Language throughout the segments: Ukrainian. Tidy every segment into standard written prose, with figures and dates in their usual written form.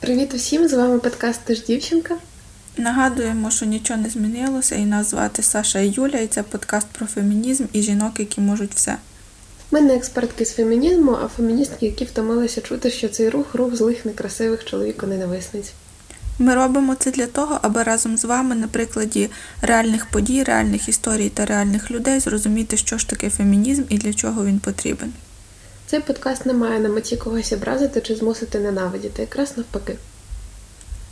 Привіт усім, з вами подкаст «Ти ж дівчинка». Нагадуємо, що нічого не змінилося, і нас звати Саша і Юля, і це подкаст про фемінізм і жінок, які можуть все. Ми не експертки з фемінізму, а феміністки, які втомилися чути, що цей рух злих, некрасивих чоловіконенависниць. Ми робимо це для того, аби разом з вами на прикладі реальних подій, реальних історій та реальних людей зрозуміти, що ж таке фемінізм і для чого він потрібен. Цей подкаст не має на меті когось образити чи змусити ненавидіти, якраз навпаки.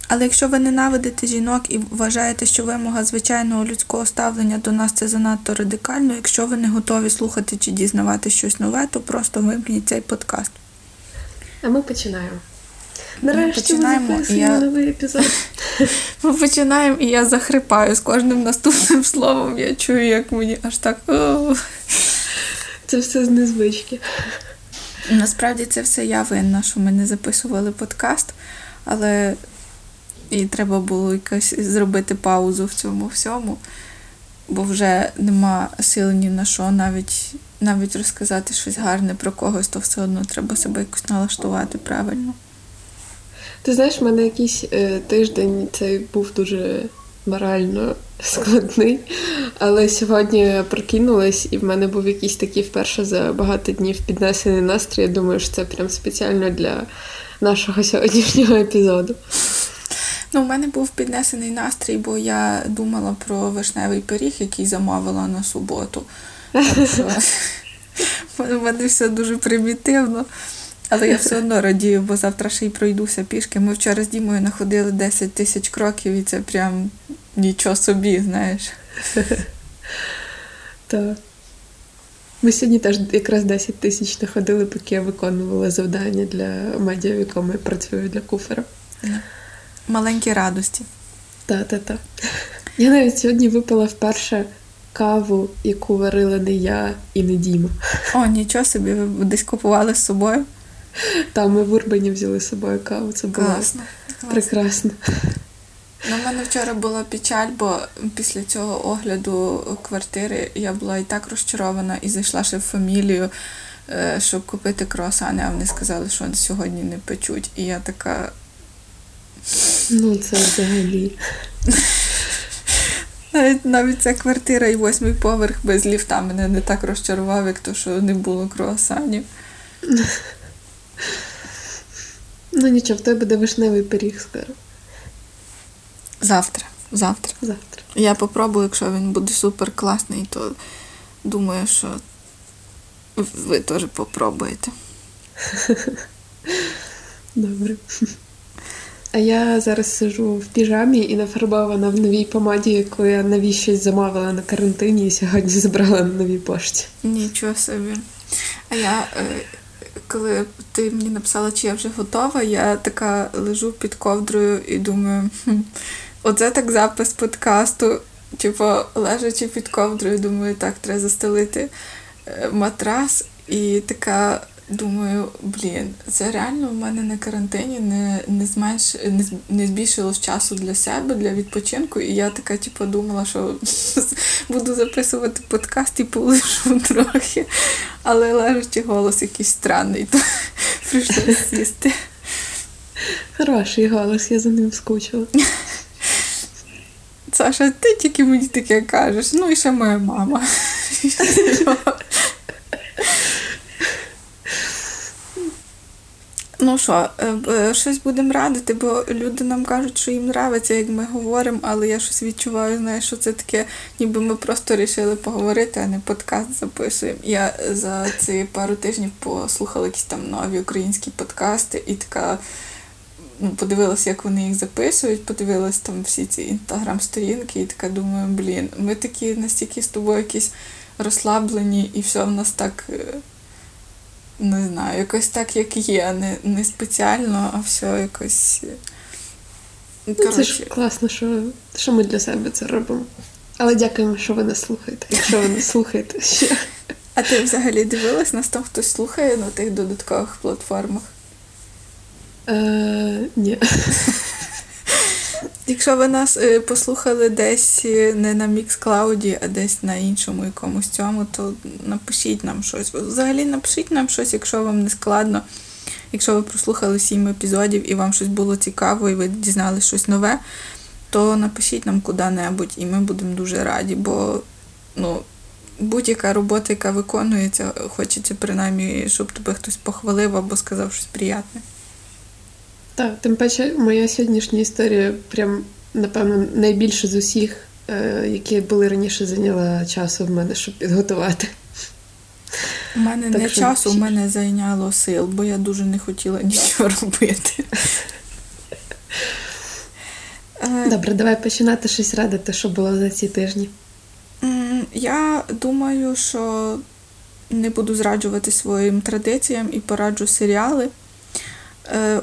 Але якщо ви ненавидите жінок і вважаєте, що вимога звичайного людського ставлення до нас – це занадто радикально, якщо ви не готові слухати чи дізнавати щось нове, то просто вимкніть цей подкаст. А ми починаємо. Нарешті ми записуємо новий епізод. Ми починаємо, і я захрипаю. З кожним наступним словом я чую, як мені аж так... Це все з незвички. Насправді це все я винна, що ми не записували подкаст, але і треба було якось зробити паузу в цьому всьому, бо вже нема сил ні на що, навіть розказати щось гарне про когось, то все одно треба себе якось налаштувати правильно. Ти знаєш, в мене якийсь тиждень цей був дуже морально складний, але сьогодні я прокинулась, і в мене був якийсь такий вперше за багато днів піднесений настрій. Я думаю, що це прям спеціально для нашого сьогоднішнього епізоду. Ну, в мене був піднесений настрій, бо я думала про вишневий пиріг, який замовила на суботу. В мене все дуже примітивно. Але я все одно радію, бо завтра ще й пройдуся пішки. Ми вчора з Дімою находили 10 тисяч кроків, і це прям нічого собі, знаєш. Так. Ми сьогодні теж якраз 10 тисяч находили, поки я виконувала завдання для медіа, в якому я працюю для Куфера. Маленькі радості. Так. Я навіть сьогодні випила вперше каву, яку варила не я і не Діма. О, нічого собі, ви десь купували з собою? Та, ми в Урбані взяли з собою каву, це було прекрасно. На мене вчора була печаль, бо після цього огляду квартири я була і так розчарована, і зайшла ще в фамілію, щоб купити круасани, а вони сказали, що сьогодні не печуть. І я така... Ну, це взагалі... Навіть ця квартира і 8-й поверх без ліфта мене не так розчарував, як то, що не було круасанів. Ну нічого, в тебе буде вишневий пиріг скоро. Завтра. Я попробую, якщо він буде супер класний, то думаю, що ви теж попробуєте. Добре. А я зараз сижу в піжамі і нафарбована в новій помаді, яку я навіщось замовила на карантині і сьогодні забрала на новій пошті. Нічого собі. А я... Коли ти мені написала, чи я вже готова, я така лежу під ковдрою і думаю, оце так запис подкасту, типу, лежачи під ковдрою, думаю, так, треба застелити матрас, і така, думаю, це реально в мене на карантині не збільшилось часу для себе, для відпочинку, і я така, типу, думала, що буду записувати подкаст і полежу трохи, але лежачи голос якийсь странний, то прийшлося сісти. Хороший голос, я за ним скучила. Саша, ти тільки мені таке кажеш, ну і ще моя мама. Ну що, щось будемо радити, бо люди нам кажуть, що їм подобається, як ми говоримо, але я щось відчуваю, знаєш, що це таке, ніби ми просто вирішили поговорити, а не подкаст записуємо. Я за ці пару тижнів послухала якісь там нові українські подкасти і така, ну, подивилася, як вони їх записують, подивилася там всі ці інстаграм-сторінки і така думаю, ми такі настільки з тобою якісь розслаблені і все в нас так... Не знаю, якось так, як є, не спеціально, а все якось... Коротше. Це ж класно, що ми для себе це робимо. Але дякуємо, що ви нас слухаєте, якщо ви нас слухаєте ще. А ти взагалі дивилась, нас там хтось слухає на тих додаткових платформах? Ні. Якщо ви нас послухали десь не на Мікс Клауді, а десь на іншому якомусь цьому, то напишіть нам щось. Взагалі напишіть нам щось, якщо вам не складно. Якщо ви прослухали 7 епізодів і вам щось було цікаво, і ви дізнали щось нове, то напишіть нам куди-небудь, і ми будемо дуже раді, бо ну, будь-яка робота, яка виконується, хочеться принаймні, щоб тебе хтось похвалив або сказав щось приємне. Так, тим паче, моя сьогоднішня історія прям, напевно, найбільше з усіх, які були раніше, зайняла часу в мене, щоб підготувати. У мене так, не що... часу, у мене зайняло сил, бо я дуже не хотіла нічого робити. Добре, давай починати щось радити, що було за ці тижні. Я думаю, що не буду зраджувати своїм традиціям і пораджу серіали.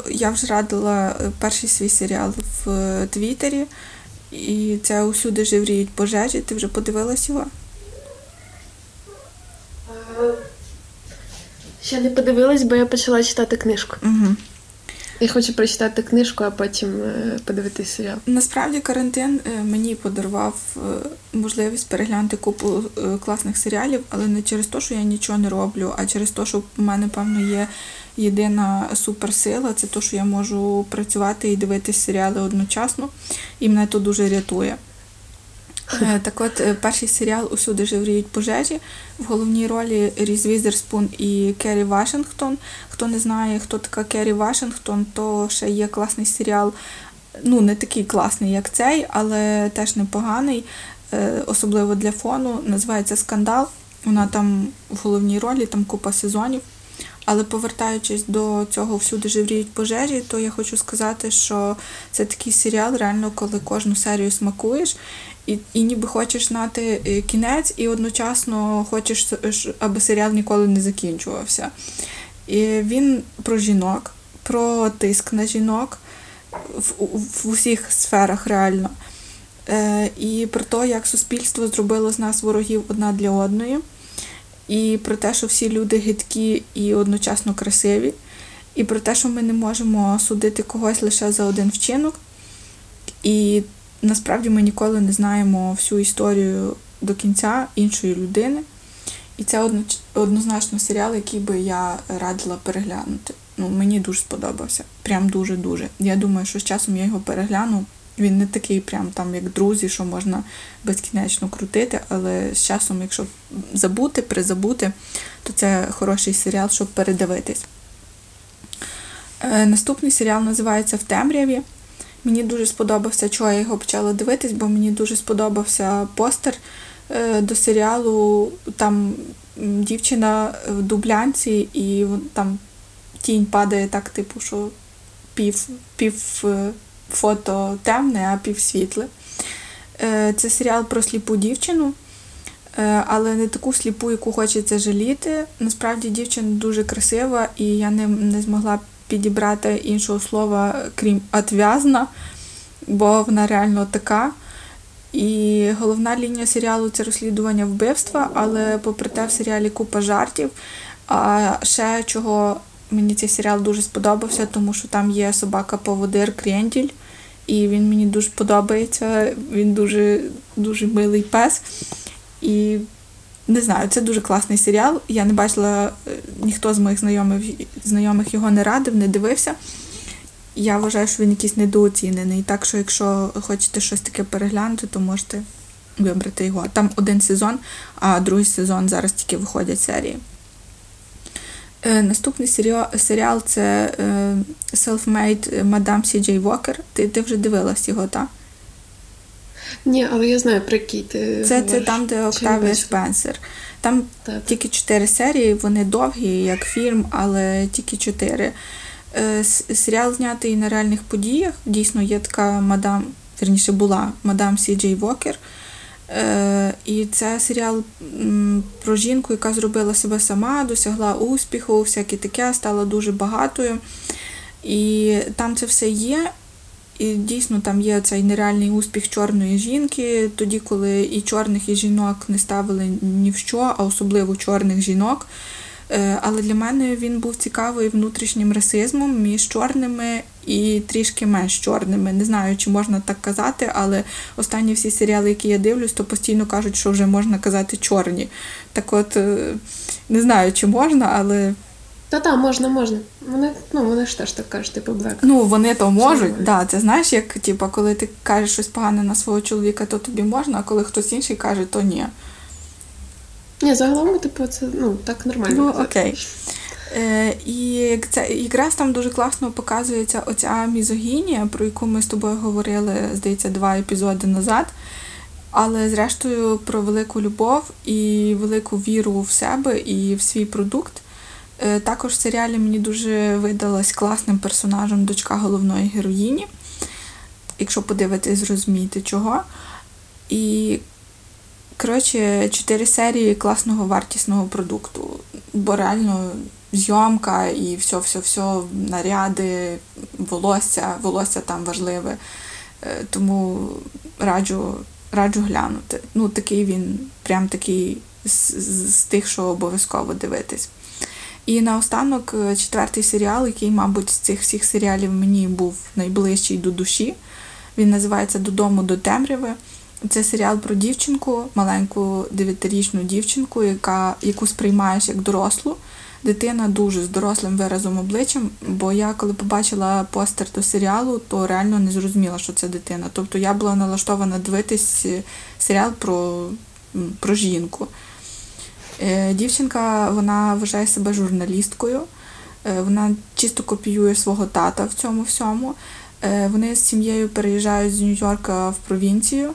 Я вже радила перший свій серіал в Твіттері, і це «Усюди жевріють пожежі». Ти вже подивилась його? Ще не подивилась, бо я почала читати книжку. Угу. Я хочу прочитати книжку, а потім подивитись серіал. Насправді карантин мені подарував можливість переглянути купу класних серіалів, але не через те, що я нічого не роблю, а через те, що в мене, певно, є єдина суперсила, це те, що я можу працювати і дивитися серіали одночасно, і мене то дуже рятує. Так от, перший серіал «Усюди жевріють пожежі». В головній ролі Різ Візерспун і Кері Вашингтон. Хто не знає, хто така Кері Вашингтон, то ще є класний серіал, ну не такий класний, як цей, але теж непоганий, особливо для фону. Називається «Скандал». Вона там в головній ролі, там купа сезонів. Але повертаючись до цього «Всюди жевріють пожежі», то я хочу сказати, що це такий серіал, реально, коли кожну серію смакуєш, і ніби хочеш знати кінець, і одночасно хочеш, аби серіал ніколи не закінчувався. І він про жінок, про тиск на жінок в усіх сферах реально. І про те, як суспільство зробило з нас ворогів одна для одної. І про те, що всі люди гидкі і одночасно красиві. І про те, що ми не можемо судити когось лише за один вчинок. І насправді ми ніколи не знаємо всю історію до кінця іншої людини. І це однозначно серіал, який би я радила переглянути. Ну, мені дуже сподобався. Прям дуже-дуже. Я думаю, що з часом я його перегляну. Він не такий прям там, як «Друзі», що можна безкінечно крутити, але з часом, якщо забути, призабути, то це хороший серіал, щоб передивитись. Наступний серіал називається «В темряві». Мені дуже сподобався, чого я його почала дивитись, бо мені дуже сподобався постер до серіалу. Там дівчина в дублянці, і там тінь падає так, типу, що пів фото темне, а півсвітле. Це серіал про сліпу дівчину, але не таку сліпу, яку хочеться жаліти. Насправді дівчина дуже красива, і я не змогла підібрати іншого слова, крім «отв'язна», бо вона реально така. І головна лінія серіалу – це розслідування вбивства, але попри те в серіалі купа жартів. А ще чого мені цей серіал дуже сподобався, тому що там є собака-поводир Кренділь, і він мені дуже подобається, він дуже, дуже милий пес. І не знаю, це дуже класний серіал. Я не бачила, ніхто з моїх знайомих його не радив, не дивився. Я вважаю, що він якийсь недооцінений. Так що, якщо хочете щось таке переглянути, то можете вибрати його. Там один сезон, а другий сезон зараз тільки виходять серії. Наступний серіал – це «Selfmade» Мадам Сі Джей Walker. Ти вже дивилась його, так? Ні, але я знаю, про який ти це там, де Октавія Спенсер. Там так. Тільки 4 серії, вони довгі, як фільм, але тільки 4. Серіал знятий на реальних подіях. Дійсно, є така була Мадам Сі Джей Walker. І це серіал про жінку, яка зробила себе сама, досягла успіху, всяке таке, стала дуже багатою. І там це все є. І дійсно там є цей нереальний успіх чорної жінки, тоді, коли і чорних, і жінок не ставили ні в що, а особливо чорних жінок. Але для мене він був цікавий внутрішнім расизмом між чорними і трішки менш чорними. Не знаю, чи можна так казати, але останні всі серіали, які я дивлюсь, то постійно кажуть, що вже можна казати чорні. Так от, не знаю, чи можна, але Та-та, можна. Вони ж теж так кажуть, типу, black. Вони то можуть, так. Це знаєш, як, типу, коли ти кажеш щось погане на свого чоловіка, то тобі можна, а коли хтось інший каже, то ні. Ні, загалом, типу, це, так нормально. Окей. І це якраз там дуже класно показується оця мізогінія, про яку ми з тобою говорили, здається, 2 епізоди назад. Але, зрештою, про велику любов і велику віру в себе і в свій продукт. Також в серіалі мені дуже видалась класним персонажем дочка головної героїні. Якщо подивитись, зрозумієте чого. І, коротше, 4 серії класного вартісного продукту. Бо реально зйомка і все-все-все, наряди, волосся там важливе. Тому раджу глянути. Такий він, прям такий з тих, що обов'язково дивитись. І наостанок 4-й серіал, який, мабуть, з цих всіх серіалів мені був найближчий до душі. Він називається «Додому до темряви». Це серіал про дівчинку, маленьку 9-річну дівчинку, яку сприймаєш як дорослу. Дитина дуже з дорослим виразом обличчям, бо я, коли побачила постер до серіалу, то реально не зрозуміла, що це дитина. Тобто я була налаштована дивитись серіал про жінку. Дівчинка, вона вважає себе журналісткою, вона чисто копіює свого тата в цьому всьому. Вони з сім'єю переїжджають з Нью-Йорка в провінцію,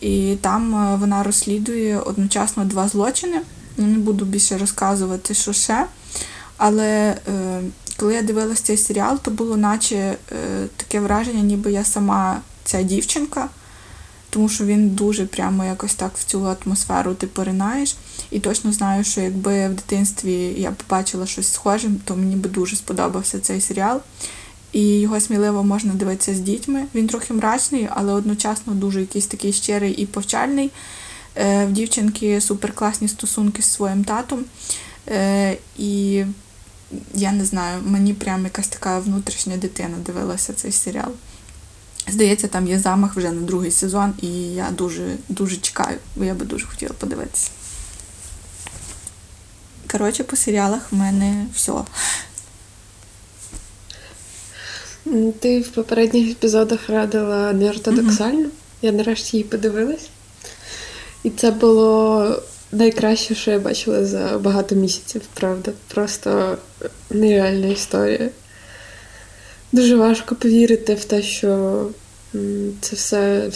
і там вона розслідує одночасно 2 злочини. Не буду більше розказувати, що ще. Але коли я дивилась цей серіал, то було наче таке враження, ніби я сама ця дівчинка, тому що він дуже прямо якось так в цю атмосферу ти поринаєш. І точно знаю, що якби в дитинстві я побачила щось схоже, то мені би дуже сподобався цей серіал. І його сміливо можна дивитися з дітьми. Він трохи мрачний, але одночасно дуже якийсь такий щирий і повчальний. В дівчинки суперкласні стосунки з своїм татом. І я не знаю, мені прям якась така внутрішня дитина дивилася цей серіал. Здається, там є замах вже на 2-й сезон, і я дуже чекаю, бо я би дуже хотіла подивитися. Коротше, по серіалах в мене все. Ти в попередніх епізодах радила «Неортодоксально». Я нарешті її подивилась. І це було найкраще, що я бачила за багато місяців, правда. Просто нереальна історія. Дуже важко повірити в те, що це все,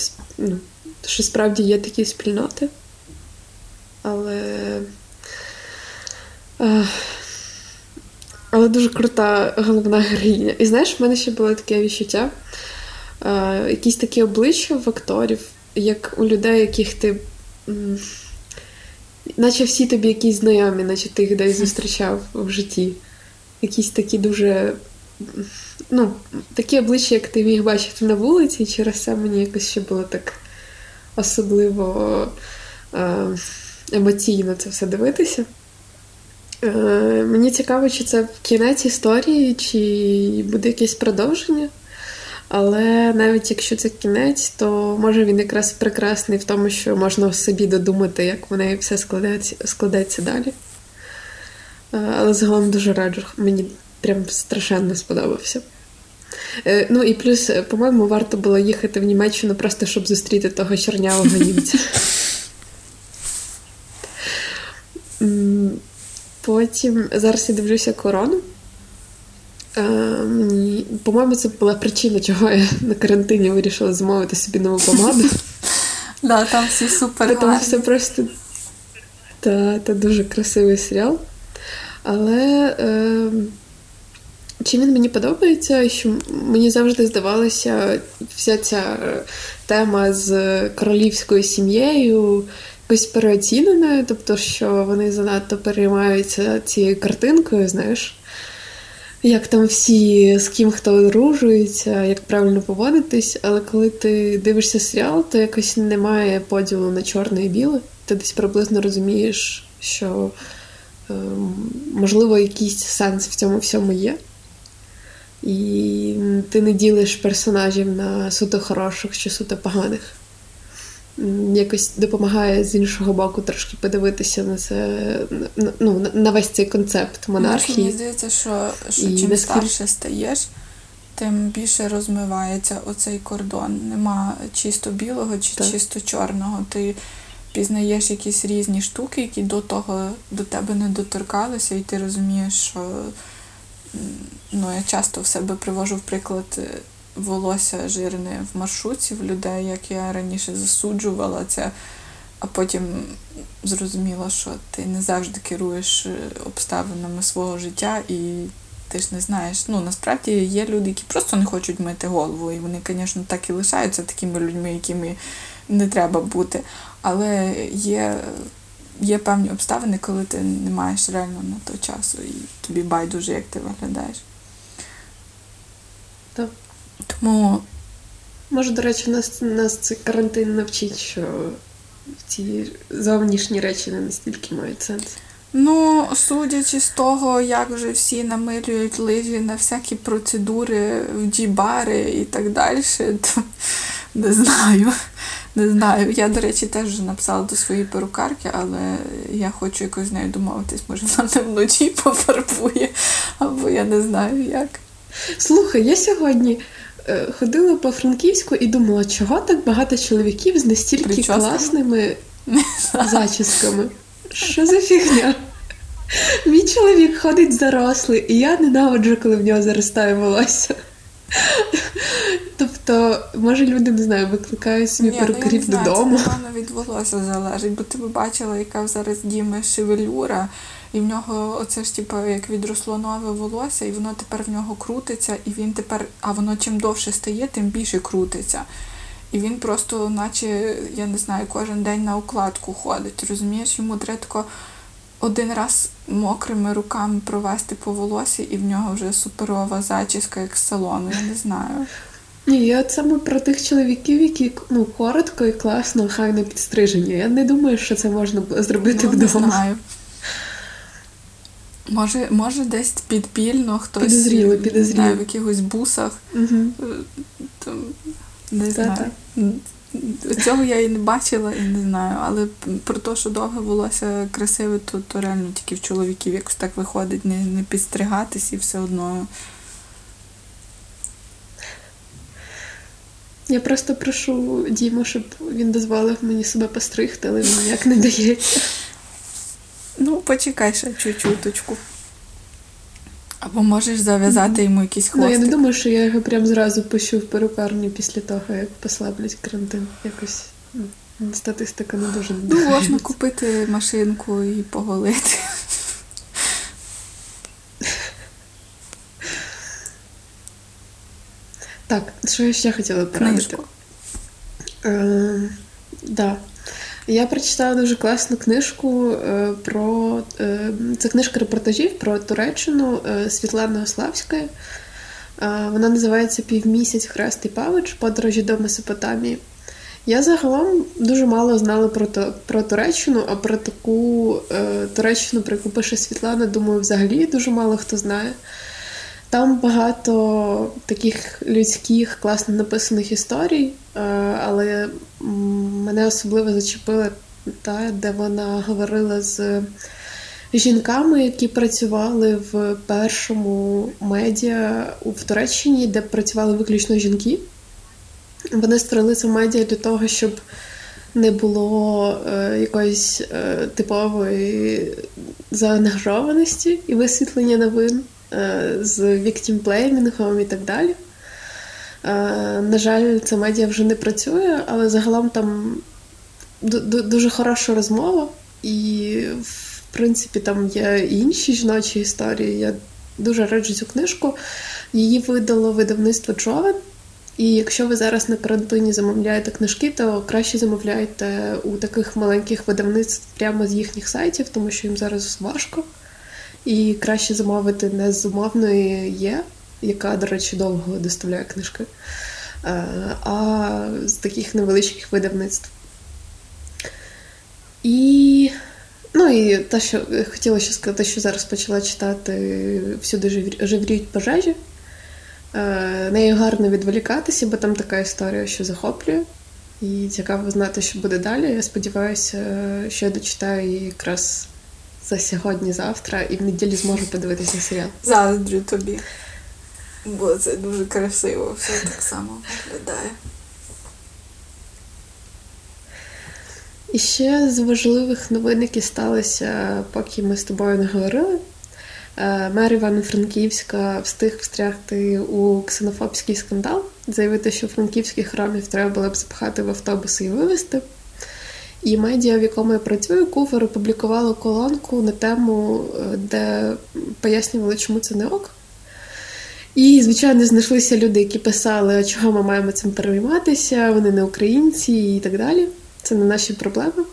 що справді є такі спільноти. Але дуже крута головна героїня. І знаєш, в мене ще було таке відчуття, якісь такі обличчя в акторів, як у людей, яких ти, наче всі тобі якісь знайомі, наче ти їх десь зустрічав в житті. Якісь такі дуже, такі обличчя, як ти міг бачити на вулиці, і через це мені якось ще було так особливо емоційно це все дивитися. Мені цікаво, чи це кінець історії, чи буде якесь продовження. Але навіть якщо це кінець, то може він якраз прекрасний в тому, що можна собі додумати, як в неї все складеться далі. Але загалом дуже раджу. Мені прям страшенно сподобався. І плюс, по-моєму, варто було їхати в Німеччину просто, щоб зустріти того чорнявого німця. Потім, зараз я дивлюся «Корону». По-моєму, це була причина, чого я на карантині вирішила замовити собі нову помаду. Да, там всі супер. Там все просто... Та дуже красивий серіал. Але чим він мені подобається, що мені завжди здавалося вся ця тема з королівською сім'єю якось переоціненою, тобто, що вони занадто переймаються цією картинкою, знаєш, як там всі, з ким хто одружується, як правильно поводитись, але коли ти дивишся серіал, то якось немає поділу на чорне і біле. Ти десь приблизно розумієш, що, можливо, якийсь сенс в цьому всьому є. І ти не ділиш персонажів на суто хороших чи суто поганих. якось допомагає з іншого боку трошки подивитися на це, ну, на весь цей концепт монархії. Мені здається, що чим старше стаєш, тим більше розмивається оцей кордон. Нема чисто білого чи чисто чорного. Ти пізнаєш якісь різні штуки, які до того до тебе не доторкалися, і ти розумієш, що... Ну, я часто в себе привожу в приклад волосся жирне в маршрутці в людей, як я раніше засуджувала це, а потім зрозуміла, що ти не завжди керуєш обставинами свого життя, і ти ж не знаєш. Ну, насправді є люди, які просто не хочуть мити голову, і вони, звісно, так і лишаються такими людьми, якими не треба бути. Але є певні обставини, коли ти не маєш реально на то часу, і тобі байдуже, як ти виглядаєш. Так. Тому... Може, до речі, нас цей карантин навчить, що ці зовнішні речі не настільки мають сенс. Ну, судячи з того, як вже всі намилюють лижі на всякі процедури, в джі-бари і так далі, то не знаю. Я, до речі, теж написала до своєї перукарки, але я хочу якось з нею домовитись. Може, вона вночі пофарбує, або я не знаю як. Слухай, я сьогодні ходила по Франківську і думала, чого так багато чоловіків з настільки класними зачісками. Що за фігня? Мій чоловік ходить зарослий, і я ненавиджу, коли в нього заростає волосся. Тобто, може, люди, не знаю, викликають собі перукарів додому. Це, напевно, від волосся залежить, бо ти б бачила, яка зараз Діми шевелюра, і в нього оце ж, типу, як відросло нове волосся, і воно тепер в нього крутиться, і він тепер, а воно чим довше стає, тим більше крутиться. І він просто, наче, я не знаю, кожен день на укладку ходить, розумієш? Йому треба тако один раз мокрими руками провести по волосі, і в нього вже суперова зачіска, як з салону, я не знаю. Ні, я саме про тих чоловіків, які, ну, коротко і класно, хайно підстрижені. Я не думаю, що це можна зробити вдома. Не знаю. Може, десь підпільно хтось... Підозріло. Знаю, в якихось бусах. Угу. Не знаю. Цього я і не бачила, і не знаю. Але про те, що довге волосся красиве, то реально тільки в чоловіків якось так виходить не підстригатись і все одно. Я просто прошу Діму, щоб він дозволив мені себе постригти, але він ніяк не дається. Ну, почекай ще чуть-чуточку. Або можеш зав'язати йому якийсь хвостик. Ну, я не думаю, що я його прям зразу пущу в перукарню після того, як послаблять карантин. Якось статистика не дуже додається. Ну, можна купити машинку і поголити. Так, що я ще хотіла порадити? Так. Я прочитала дуже класну книжку про... Це книжка репортажів про Туреччину Світлани Ославської. Вона називається «Півмісяць хрест і павич. Подорожі до Месопотамії». Я загалом дуже мало знала про Туреччину, а про таку Туреччину, про яку пише Світлана, думаю, взагалі дуже мало хто знає. Там багато таких людських, класно написаних історій, але мене особливо зачепила та, де вона говорила з жінками, які працювали в першому медіа в Туреччині, де працювали виключно жінки. Вони створили це медіа для того, щоб не було якоїсь типової заангажованості і висвітлення новин з віктімплеймінгом і так далі. На жаль, ця медіа вже не працює, але загалом там дуже хороша розмова, і, в принципі, там є і інші жіночі історії. Я дуже раджу цю книжку. Її видало видавництво «Джовен», і якщо ви зараз на карантині замовляєте книжки, то краще замовляйте у таких маленьких видавництв прямо з їхніх сайтів, тому що їм зараз важко. І краще замовити не з умовної «Є», яка, до речі, довго доставляє книжки, а з таких невеличких видавництв. І, ну, і те, що хотіла ще сказати, що зараз почала читати «Всюди жевріють пожежі». Нею гарно відволікатися, бо там така історія, що захоплює. І цікаво знати, що буде далі. Я сподіваюся, що я дочитаю її якраз за сьогодні-завтра, і в неділю зможу подивитися серіал. Заздрю тобі. Бо це дуже красиво, все так само виглядає. І ще з важливих новин, які сталися, поки ми з тобою не говорили, мер Івано-Франківська встиг встрягти у ксенофобський скандал, заявити, що франківських ромів треба було б запхати в автобуси і вивезти. І медіа, в якому я працюю, Куфер, опублікувало колонку на тему, де пояснювали, чому це не ок. І, звичайно, знайшлися люди, які писали, чого ми маємо цим перейматися, вони не українці і так далі. Це не наші проблеми.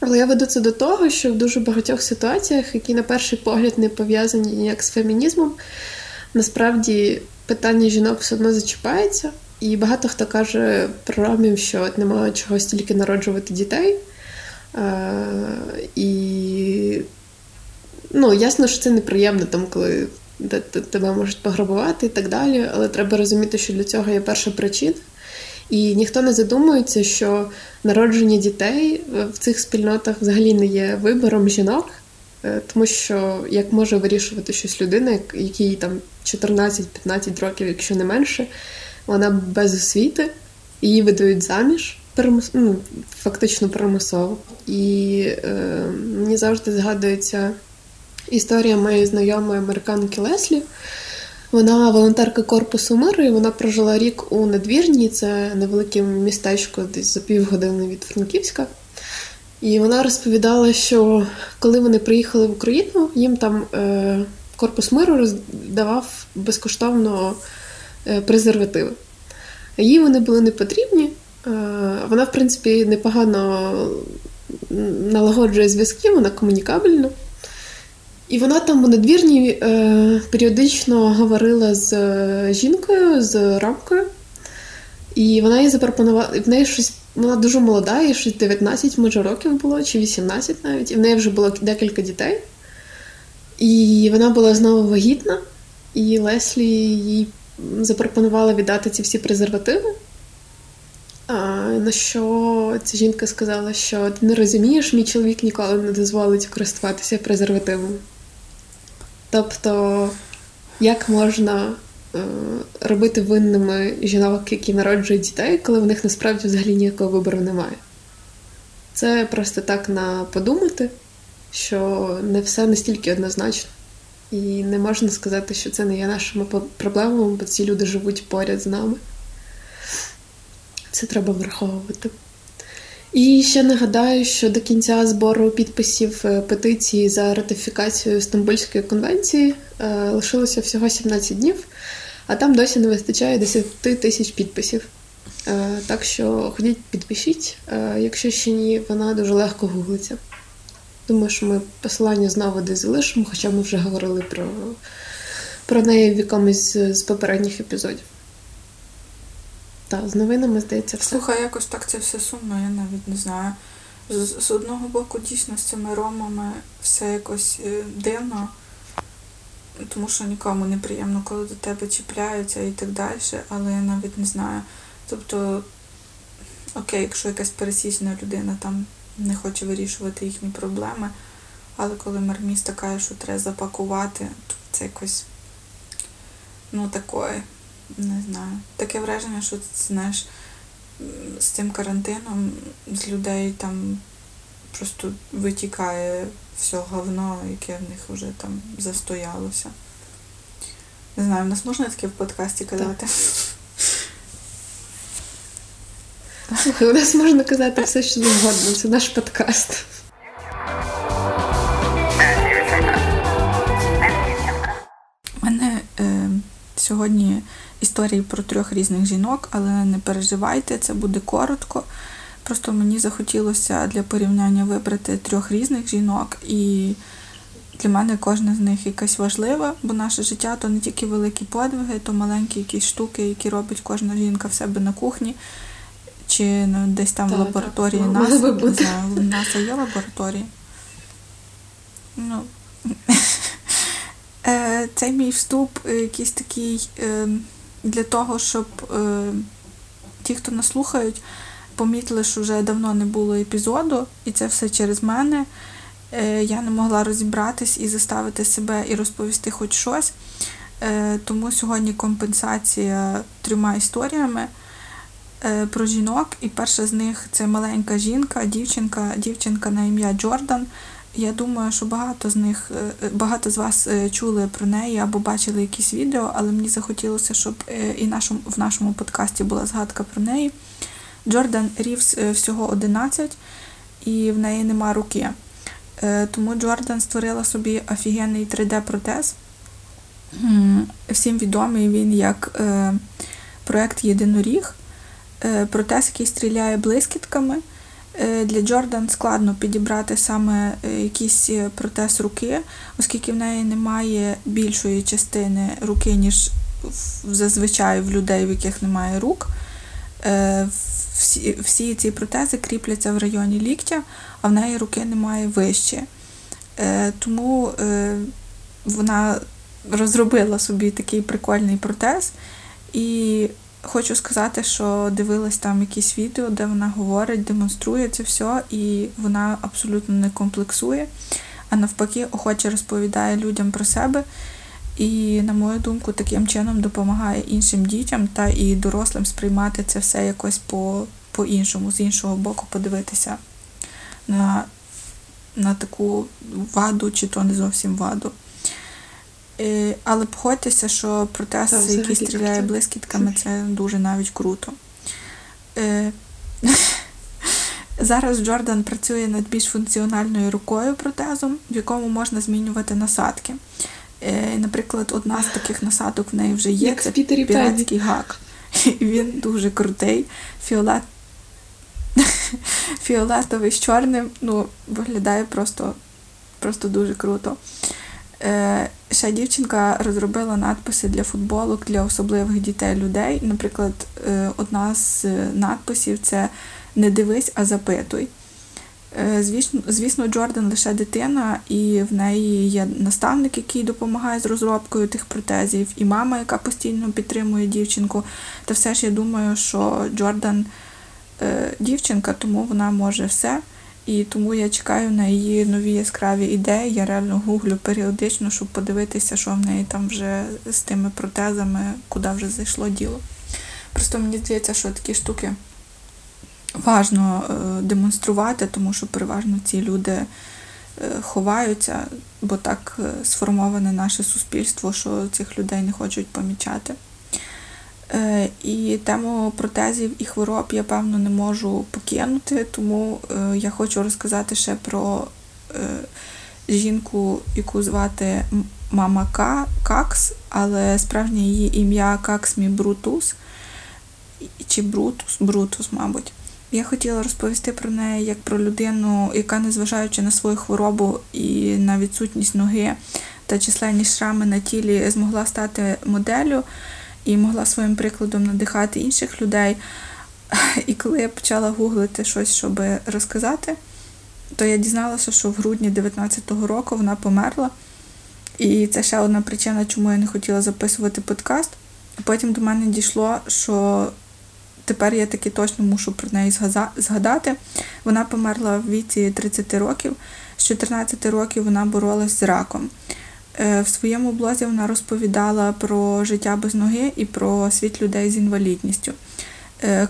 Але я веду це до того, що в дуже багатьох ситуаціях, які на перший погляд не пов'язані ніяк з фемінізмом, насправді питання жінок все одно зачіпається. І багато хто каже про ромів, що от немає чогось тільки народжувати дітей. І ну, ясно, що це неприємно, там, коли тебе можуть пограбувати і так далі, але треба розуміти, що для цього є перша причина. І ніхто не задумується, що народження дітей в цих спільнотах взагалі не є вибором жінок, тому що як може вирішувати щось людина, якій там 14-15 років, якщо не менше, вона без освіти, її видають заміж, фактично примусово. І мені завжди згадується історія моєї знайомої американки Леслі. Вона волонтерка Корпусу Миру, і вона прожила рік у Надвірні, це невелике містечко десь за півгодини від Франківська. І вона розповідала, що коли вони приїхали в Україну, їм там Корпус Миру роздавав безкоштовно презервативи. Їй вони були не потрібні. Вона, в принципі, непогано налагоджує зв'язки, вона комунікабельна. І вона там у Надвірні періодично говорила з жінкою, з рамкою. І вона їй запропонувала, в неї щось, вона дуже молода, їй щось 19, може, років було, чи 18 навіть, і в неї вже було декілька дітей. І вона була знову вагітна, і Леслі їй запропонувала віддати ці всі презервативи. На що ця жінка сказала, що ти не розумієш, мій чоловік ніколи не дозволить користуватися презервативом. Тобто, як можна робити винними жінок, які народжують дітей, коли в них насправді взагалі ніякого вибору немає? Це просто так на подумати, що не все настільки однозначно. І не можна сказати, що це не є нашими проблемами, бо ці люди живуть поряд з нами. Це треба враховувати. І ще нагадаю, що до кінця збору підписів петиції за ратифікацію Стамбульської конвенції лишилося всього 17 днів, а там досі не вистачає 10 тисяч підписів. Так що ходіть, підпишіть. Якщо ще ні, вона дуже легко гуглиться. Думаю, що ми посилання знову десь залишимо, хоча ми вже говорили про неї в якомусь з попередніх епізодів. Так, з новинами, здається, все. Слухай, якось так це все сумно, я навіть не знаю. З одного боку, дійсно, з цими ромами все якось дивно, тому що нікому неприємно, коли до тебе чіпляються і так далі, але я навіть не знаю. Тобто, окей, якщо якась пересічна людина там не хоче вирішувати їхні проблеми, але коли мер міста каже, що треба запакувати, то це якось, ну, таке. Не знаю. Таке враження, що, знаєш, з цим карантином з людей там просто витікає все говно, яке в них вже там застоялося. Не знаю, в нас можна таке в подкасті казати? Слухай, у нас можна казати все, що завгодно. Це наш подкаст. У мене сьогодні історії про 3 різних жінок, але не переживайте, це буде коротко. Просто мені захотілося для порівняння вибрати 3 різних жінок, і для мене кожна з них якась важлива, бо наше життя то не тільки великі подвиги, то маленькі якісь штуки, які робить кожна жінка в себе на кухні, чи ну, десь там в лабораторії НАСА. У НАСА є лабораторії? Ну... Це мій вступ якийсь такий для того, щоб ті, хто нас слухають, помітили, що вже давно не було епізоду, і це все через мене. Я не могла розібратись і заставити себе і розповісти хоч щось. Тому сьогодні компенсація 3 історіями про жінок. І перша з них – це маленька жінка, дівчинка на ім'я Джордан. Я думаю, що багато з вас чули про неї або бачили якісь відео, але мені захотілося, щоб і в нашому подкасті була згадка про неї. Джордан Рівс всього 11, і в неї нема руки. Тому Джордан створила собі офігенний 3D-протез. Всім відомий він як проект «Єдиноріг». Протез, який стріляє блискітками. Для Джордан складно підібрати саме якийсь протез руки, оскільки в неї немає більшої частини руки, ніж зазвичай в людей, в яких немає рук. Всі ці протези кріпляться в районі ліктя, а в неї руки немає вище. Тому вона розробила собі такий прикольний протез. І хочу сказати, що дивилась там якісь відео, де вона говорить, демонструє це все, і вона абсолютно не комплексує, а навпаки охоче розповідає людям про себе. І, на мою думку, таким чином допомагає іншим дітям та і дорослим сприймати це все якось по-іншому, з іншого боку подивитися на таку ваду, чи то не зовсім ваду. Але погодьтеся, що протез, який стріляє блискітками, це дуже навіть круто. Зараз Джордан працює над більш функціональною рукою протезом, в якому можна змінювати насадки. Наприклад, одна з таких насадок в неї вже є, як це піратський гак. Він дуже крутий, фіолетовий з чорним, виглядає просто дуже круто. Ще дівчинка розробила надписи для футболок для особливих дітей людей. Наприклад, одна з надписів – це «Не дивись, а запитуй». Звісно, Джордан лише дитина, і в неї є наставник, який допомагає з розробкою тих протезів, і мама, яка постійно підтримує дівчинку. Та все ж я думаю, що Джордан дівчинка, тому вона може все. І тому я чекаю на її нові яскраві ідеї. Я реально гуглю періодично, щоб подивитися, що в неї там вже з тими протезами, куди вже зайшло діло. Просто мені здається, що такі штуки важно демонструвати, тому що переважно ці люди ховаються, бо так сформоване наше суспільство, що цих людей не хочуть помічати. І тему протезів і хвороб я, певно, не можу покинути, тому я хочу розказати ще про жінку, яку звати мама Какс, але справжнє її ім'я Каксмі Брутус, чи Брутус, мабуть. Я хотіла розповісти про неї як про людину, яка, незважаючи на свою хворобу і на відсутність ноги та численні шрами на тілі, змогла стати моделлю і могла своїм прикладом надихати інших людей. І коли я почала гуглити щось, щоб розказати, то я дізналася, що в грудні 19-го року вона померла. І це ще одна причина, чому я не хотіла записувати подкаст. Потім до мене дійшло, що тепер я таки точно мушу про неї згадати. Вона померла в віці 30 років. З 14 років вона боролась з раком. В своєму блозі вона розповідала про життя без ноги і про світ людей з інвалідністю.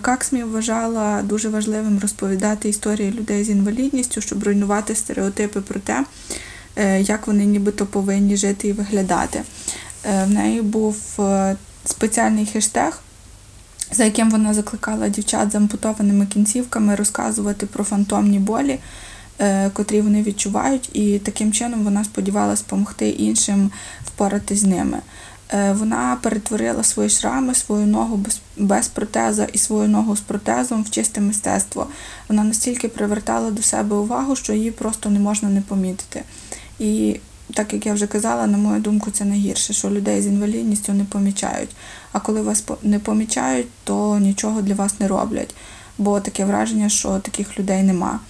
Каксмі вважала дуже важливим розповідати історії людей з інвалідністю, щоб руйнувати стереотипи про те, як вони нібито повинні жити і виглядати. В неї був спеціальний хештег, за яким вона закликала дівчат з ампутованими кінцівками розказувати про фантомні болі, котрі вони відчувають, і таким чином вона сподівалася допомогти іншим впоратись з ними. Вона перетворила свої шрами, свою ногу без протеза і свою ногу з протезом в чисте мистецтво. Вона настільки привертала до себе увагу, що її просто не можна не помітити. І так, як я вже казала, на мою думку, це найгірше, що людей з інвалідністю не помічають. А коли вас не помічають, то нічого для вас не роблять, бо таке враження, що таких людей нема.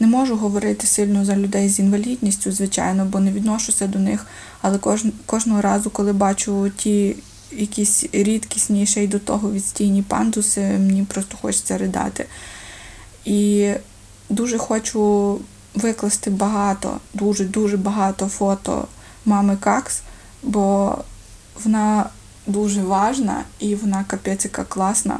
Не можу говорити сильно за людей з інвалідністю, звичайно, бо не відношуся до них, але кожного разу, коли бачу ті якісь рідкісні, ще й до того відстійні пандуси, мені просто хочеться ридати. І дуже хочу викласти багато, дуже-дуже багато фото мами Какс, бо вона дуже важна і вона капець яка класна.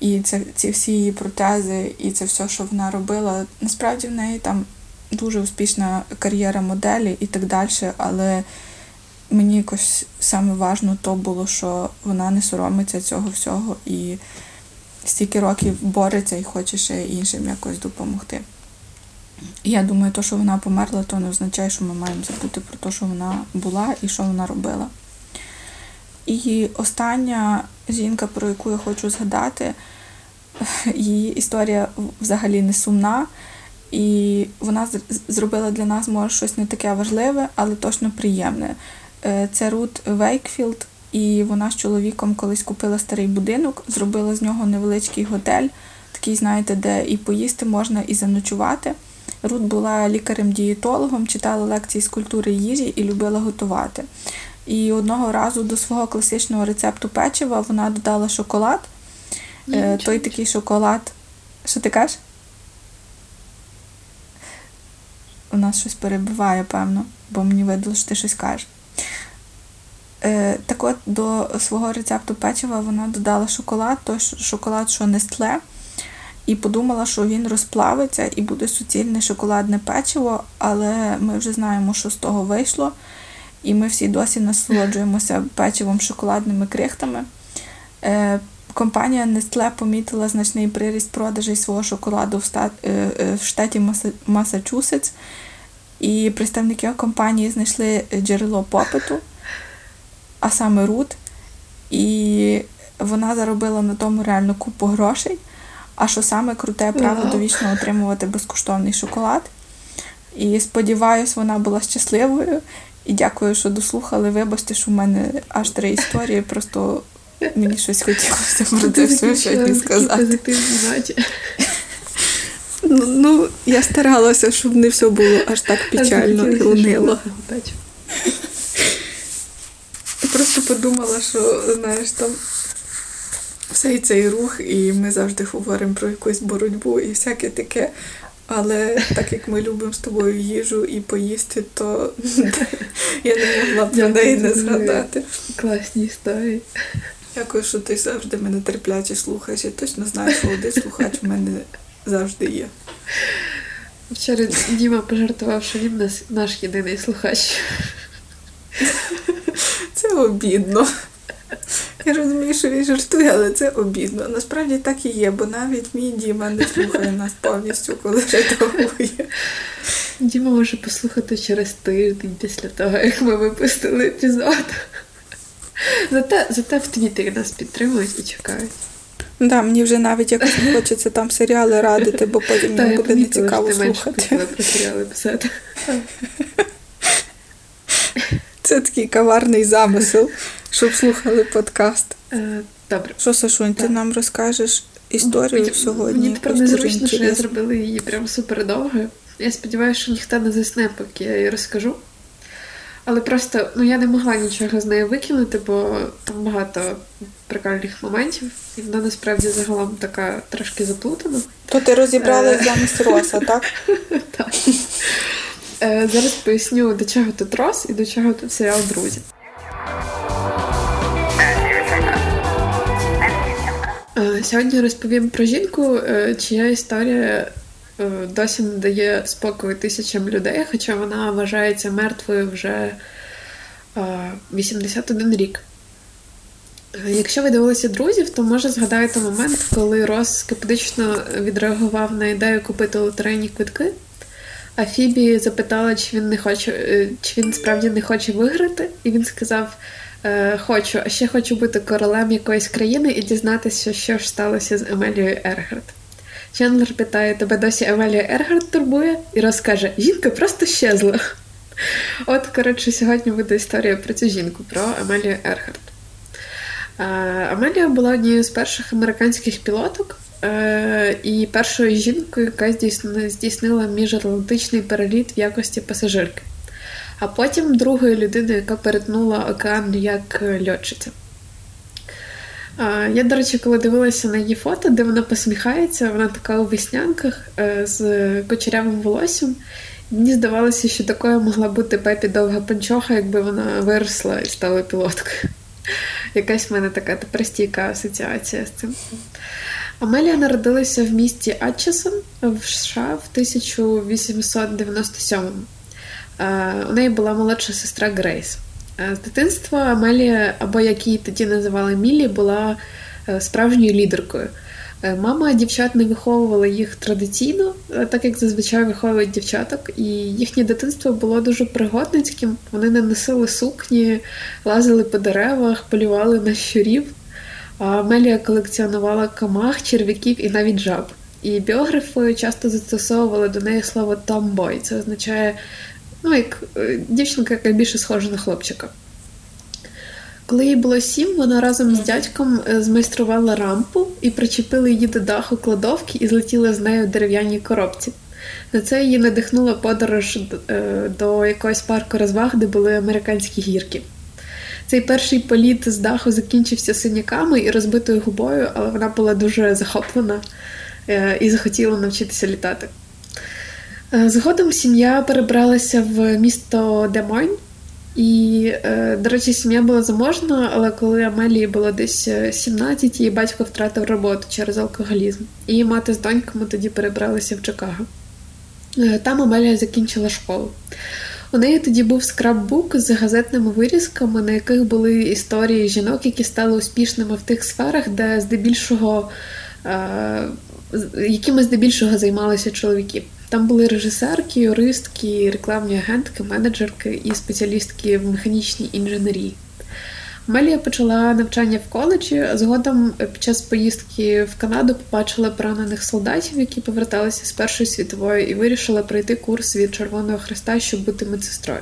І ці всі її протези, і це все, що вона робила. Насправді в неї там дуже успішна кар'єра моделі і так далі, але мені якось саме важно то було, що вона не соромиться цього всього і стільки років бореться і хоче ще іншим якось допомогти. І я думаю, то, що вона померла, то не означає, що ми маємо забути про те, що вона була і що вона робила. І остання жінка, про яку я хочу згадати, її історія взагалі не сумна. І вона зробила для нас, може, щось не таке важливе, але точно приємне. Це Рут Вейкфілд, і вона з чоловіком колись купила старий будинок, зробила з нього невеличкий готель, такий, знаєте, де і поїсти можна, і заночувати. Рут була лікарем-дієтологом, читала лекції з культури їжі і любила готувати. І одного разу до свого класичного рецепту печива вона додала шоколад. Той такий шоколад... Що ти кажеш? У нас щось перебиває, певно, бо мені видало, що ти щось кажеш. Так от, до свого рецепту печива вона додала шоколад, той шоколад, що Нестле, і подумала, що він розплавиться і буде суцільне шоколадне печиво, але ми вже знаємо, що з того вийшло, і ми всі досі насолоджуємося печивом з шоколадними крихтами. Компанія Nestlé помітила значний приріст продажей свого шоколаду в штаті Массачусетс, і представники компанії знайшли джерело попиту, а саме Рут, і вона заробила на тому реально купу грошей, а що саме круте право довічно отримувати безкоштовний шоколад. І сподіваюсь, вона була щасливою, і дякую, що дослухали, вибачте, що в мене аж 3 історії, просто... Мені щось хотілося про це все сьогодні сказати. Ну, я старалася, щоб не все було аж так печально і лунило. Я просто подумала, що, знаєш, там все цей рух, і ми завжди говоримо про якусь боротьбу і всяке таке. Але так як ми любимо з тобою їжу і поїсти, то я не могла про неї не згадати. Класні історії. Дякую, що ти завжди мене терпляче слухаєш. Я точно знаю, що один слухач в мене завжди є. Вчора Діма пожартував, що він наш єдиний слухач. Це обідно. Я розумію, що він жартує, але це обідно. Насправді так і є, бо навіть мій Діма не слухає нас повністю, коли редагує. Діма може послухати через тиждень після того, як ми випустили епізод. Зате в Твіттері нас підтримують і чекають. Да, мені вже навіть якось не хочеться там серіали радити, бо потім мені буде нецікаво слухати. Я про серіали писати. Це такий коварний замисел, щоб слухали подкаст. Добре. Що, Сашунь, ти нам розкажеш історію сьогодні? Мені тепер незручно, що я зробила її прям супер довго. Я сподіваюся, що ніхто не засне, поки я її розкажу. Але просто, я не могла нічого з неї викинути, бо там багато прикольних моментів. І вона насправді загалом така трошки заплутана. То ти розібралась замість Роса, так? Так. Зараз поясню, до чого тут Рос і до чого тут серіал «Друзі». Сьогодні розповім про жінку, чия історія досі не дає спокою тисячам людей, хоча вона вважається мертвою вже 81 рік. Якщо ви дивилися «Друзів», то, може, згадаєте момент, коли Рос скептично відреагував на ідею купити лотерейні квитки, а Фібі запитала, чи він справді не хоче виграти, і він сказав: хочу, а ще хочу бути королем якоїсь країни і дізнатися, що ж сталося з Амелією Ергарт. Чендлер питає: тебе досі Амелія Ергарт турбує? І Рос каже: жінка просто щезла. От, коротше, сьогодні буде історія про цю жінку, про Амелію Ергарт. Амелія була однією з перших американських пілоток і першою жінкою, яка здійснила міжатлантичний переліт в якості пасажирки. А потім другою людиною, яка перетнула океан як льотчиця. Я, до речі, коли дивилася на її фото, де вона посміхається, вона така у веснянках з кучерявим волоссям. Мені здавалося, що такою могла бути Пепі довга панчоха, якби вона виросла і стала пілоткою. Якась в мене така простійка асоціація з цим. Амелія народилася в місті Атчесон в США в 1897-му. У неї була молодша сестра Грейс. З дитинства Амелія, або як її тоді називали Мілі, була справжньою лідеркою. Мама дівчат не виховувала їх традиційно, так як зазвичай виховують дівчаток, і їхнє дитинство було дуже пригодницьким. Вони не носили сукні, лазили по деревах, полювали на щурів. А Амелія колекціонувала камах, черв'яків і навіть жаб. І біографи часто застосовували до неї слово «тамбой». Це означає, як дівчинка, яка більше схожа на хлопчика. Коли їй було 7, вона разом з дядьком змайструвала рампу і причепили її до даху кладовки і злетіли з нею дерев'яні коробці. На це її надихнула подорож до якогось парку розваг, де були американські гірки. Цей перший політ з даху закінчився синяками і розбитою губою, але вона була дуже захоплена і захотіла навчитися літати. Згодом сім'я перебралася в місто Де-Мойн. І, до речі, сім'я була заможна, але коли Амелії було десь 17, її батько втратив роботу через алкоголізм. І мати з доньками тоді перебралися в Чикаго. Там Амелія закінчила школу. У неї тоді був скраббук з газетними вирізками, на яких були історії жінок, які стали успішними в тих сферах, де якими здебільшого займалися чоловіки. Там були режисерки, юристки, рекламні агентки, менеджерки і спеціалістки в механічній інженерії. Амелія почала навчання в коледжі, а згодом під час поїздки в Канаду побачила поранених солдатів, які поверталися з Першої світової, і вирішила пройти курс від Червоного Хреста, щоб бути медсестрою.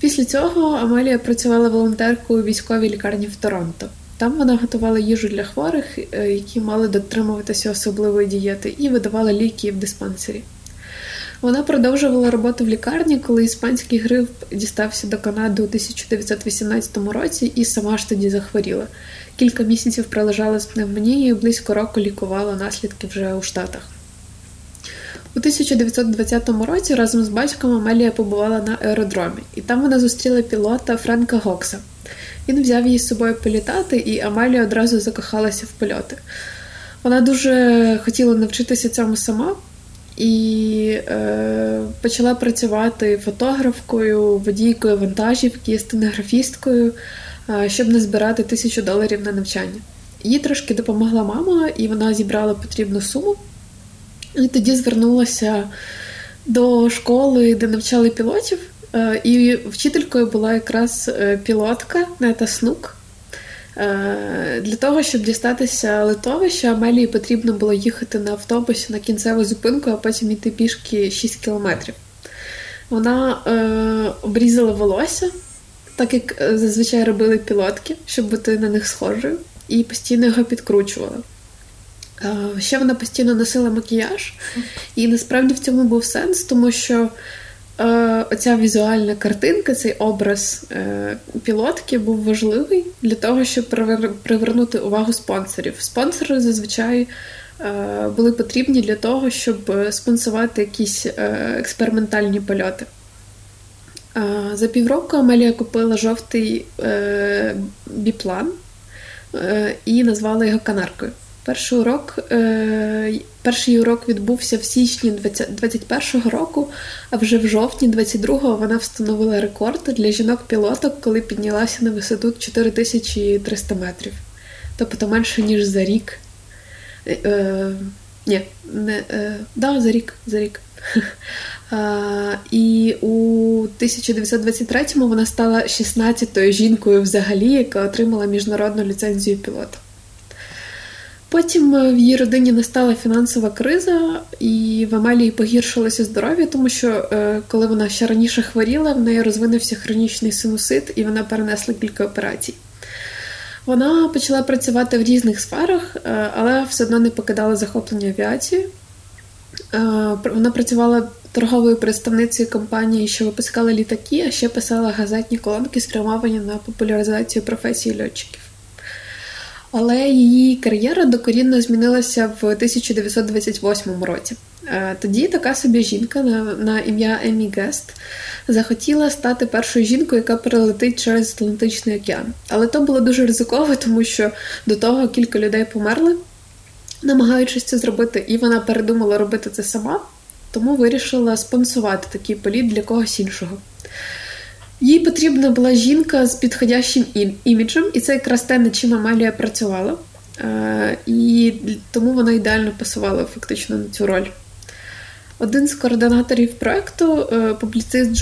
Після цього Амелія працювала волонтеркою у військовій лікарні в Торонто. Там вона готувала їжу для хворих, які мали дотримуватися особливої дієти, і видавала ліки в диспансері. Вона продовжувала роботу в лікарні, коли іспанський грип дістався до Канади у 1918 році і сама ж тоді захворіла. Кілька місяців пролежала з пневмонією, близько року лікувала наслідки вже у Штатах. У 1920 році разом з батьком Амелія побувала на аеродромі, і там вона зустріла пілота Френка Гокса. Він взяв її з собою політати, і Амелія одразу закохалася в польоти. Вона дуже хотіла навчитися цьому сама і почала працювати фотографкою, водійкою вантажівки, стенографісткою, щоб назбирати $1000 на навчання. Їй трошки допомогла мама, і вона зібрала потрібну суму. І тоді звернулася до школи, де навчали пілотів. І вчителькою була якраз пілотка Нета Снук. Для того, щоб дістатися литовища, Амелії потрібно було їхати на автобусі на кінцеву зупинку, а потім йти пішки 6 кілометрів. Вона обрізала волосся, так як зазвичай робили пілотки, щоб бути на них схожою, і постійно його підкручувала. Ще вона постійно носила макіяж, і насправді в цьому був сенс, тому що оця візуальна картинка, цей образ пілотки був важливий для того, щоб привернути увагу спонсорів. Спонсори зазвичай були потрібні для того, щоб спонсувати якісь експериментальні польоти. За півроку Амелія купила жовтий біплан і назвала його «Канаркою». Перший урок відбувся в січні 2021 року, а вже в жовтні 2022 вона встановила рекорд для жінок-пілоток, коли піднялася на висоту 4300 метрів. Тобто менше, ніж за рік. За рік. І у 1923-му вона стала 16-ю жінкою взагалі, яка отримала міжнародну ліцензію пілота. Потім в її родині настала фінансова криза, і в Амелії погіршилося здоров'я, тому що коли вона ще раніше хворіла, в неї розвинувся хронічний синусит, і вона перенесла кілька операцій. Вона почала працювати в різних сферах, але все одно не покидала захоплення авіації. Вона працювала торговою представницею компанії, що випускала літаки, а ще писала газетні колонки, спрямовані на популяризацію професії льотчиків. але її кар'єра докорінно змінилася в 1928 році. Тоді така собі жінка на ім'я Емі Гест захотіла стати першою жінкою, яка перелетить через Атлантичний океан. Але то було дуже ризиково, тому що до того кілька людей померли, намагаючись це зробити, і вона передумала робити це сама, тому вирішила спонсувати такий політ для когось іншого. Їй потрібна була жінка з підходящим іміджем, і це якраз те, над чим Амелія працювала, і тому вона ідеально пасувала фактично на цю роль. Один з координаторів проєкту, публіцист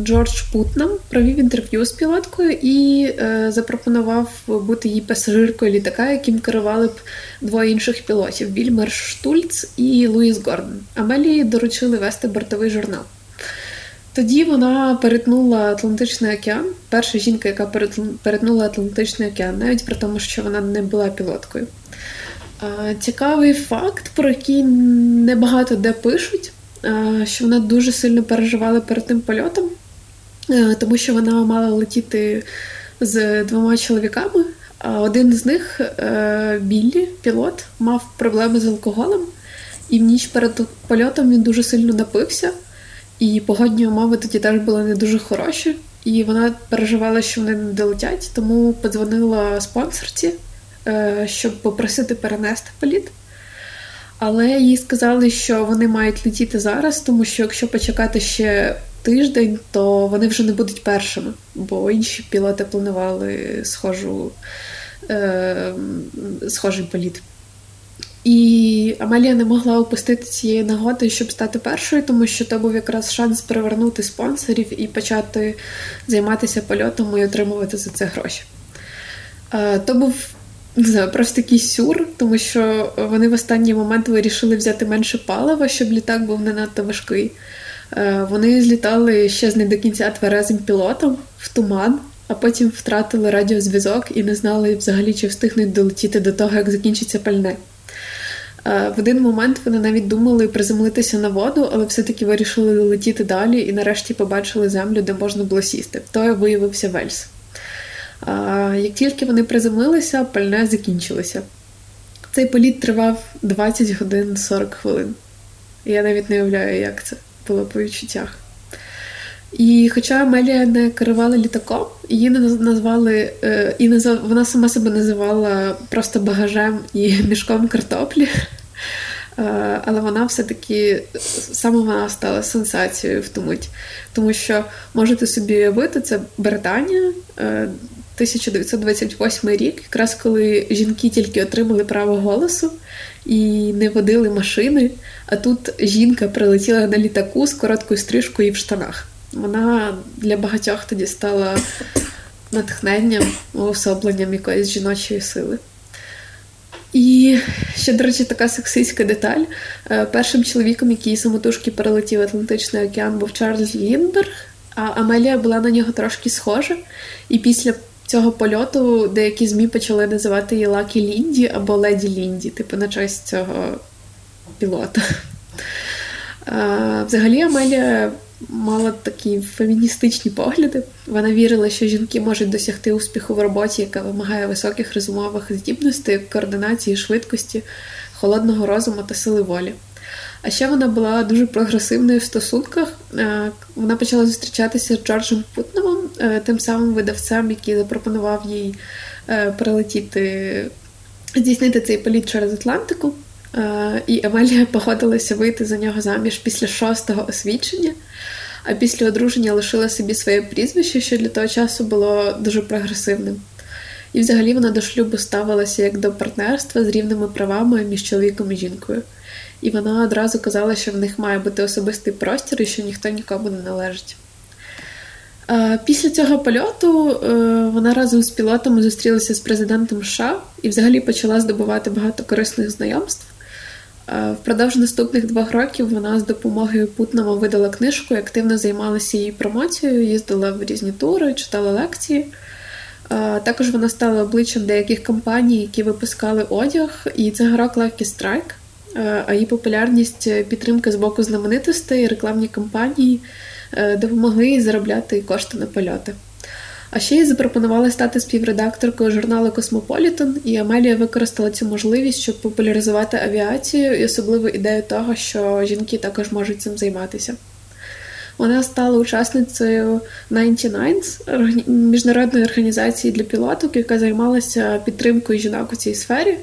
Джордж Путнам, провів інтерв'ю з пілоткою і запропонував бути її пасажиркою літака, яким керували б двоє інших пілотів – Вільмер Штульц і Луїс Гордон. Амелії доручили вести бортовий журнал. Тоді вона перетнула Атлантичний океан, перша жінка, яка перетнула Атлантичний океан, навіть при тому, що вона не була пілоткою. Цікавий факт, про який небагато де пишуть, що вона дуже сильно переживала перед тим польотом, тому що вона мала летіти з двома чоловіками, а один з них, Біллі, пілот, мав проблеми з алкоголем, і в ніч перед польотом він дуже сильно напився, і погодні умови тоді теж були не дуже хороші, і вона переживала, що вони не долетять, тому подзвонила спонсорці, щоб попросити перенести політ. Але їй сказали, що вони мають летіти зараз, тому що якщо почекати ще тиждень, то вони вже не будуть першими, бо інші пілоти планували схожий політ. І Амелія не могла упустити цієї нагоди, щоб стати першою, тому що то був якраз шанс привернути спонсорів і почати займатися польотом і отримувати за це гроші. То був, не знаю, просто такий сюр, тому що вони в останній момент вирішили взяти менше палива, щоб літак був не надто важкий. Вони злітали ще з не до кінця тверезим пілотом в туман, а потім втратили радіозв'язок і не знали взагалі, чи встигнуть долетіти до того, як закінчиться пальне. В один момент вони навіть думали приземлитися на воду, але все-таки вирішили летіти далі і нарешті побачили землю, де можна було сісти. То виявився Вельс. Як тільки вони приземлилися, пальне закінчилося. Цей політ тривав 20 годин 40 хвилин. Я навіть не уявляю, як це було по відчуттях. І хоча Амелія не керувала літаком, її назвали, вона сама себе називала просто багажем і мішком картоплі, але вона все-таки, саме вона стала сенсацією в тому, що можете собі уявити, це Британія, 1928 рік, якраз коли жінки тільки отримали право голосу і не водили машини, а тут жінка прилетіла на літаку з короткою стрижкою і в штанах. Вона для багатьох тоді стала натхненням, уособленням якоїсь жіночої сили. І ще, до речі, така сексистська деталь. Першим чоловіком, який самотужки перелетів Атлантичний океан, був Чарльз Ліндберг, а Амелія була на нього трошки схожа. І після цього польоту деякі ЗМІ почали називати її Лакі Лінді або Леді Лінді, типу на честь цього пілота. Взагалі Амелія мала такі феміністичні погляди. Вона вірила, що жінки можуть досягти успіху в роботі, яка вимагає високих розумових здібностей, координації, швидкості, холодного розуму та сили волі. А ще вона була дуже прогресивною в стосунках. Вона почала зустрічатися з Джорджем Путнамом, тим самим видавцем, який запропонував їй здійснити цей політ через Атлантику. І Амелія погодилася вийти за нього заміж після 6-го освідчення, а після одруження лишила собі своє прізвище, що для того часу було дуже прогресивним. І взагалі вона до шлюбу ставилася як до партнерства з рівними правами між чоловіком і жінкою. І вона одразу казала, що в них має бути особистий простір і що ніхто нікому не належить. Після цього польоту вона разом з пілотами зустрілася з президентом США і взагалі почала здобувати багато корисних знайомств. Впродовж наступних 2 років вона з допомогою Путнама видала книжку і активно займалася її промоцією, їздила в різні тури, читала лекції. Також вона стала обличчям деяких компаній, які випускали одяг, і це гра Lucky Strike, а її популярність, підтримка з боку знаменитостей, рекламні кампанії допомогли їй заробляти кошти на польоти. А ще їй запропонували стати співредакторкою журналу «Космополітен», і Амелія використала цю можливість, щоб популяризувати авіацію і особливо ідею того, що жінки також можуть цим займатися. Вона стала учасницею 99s, міжнародної організації для пілоток, яка займалася підтримкою жінок у цій сфері,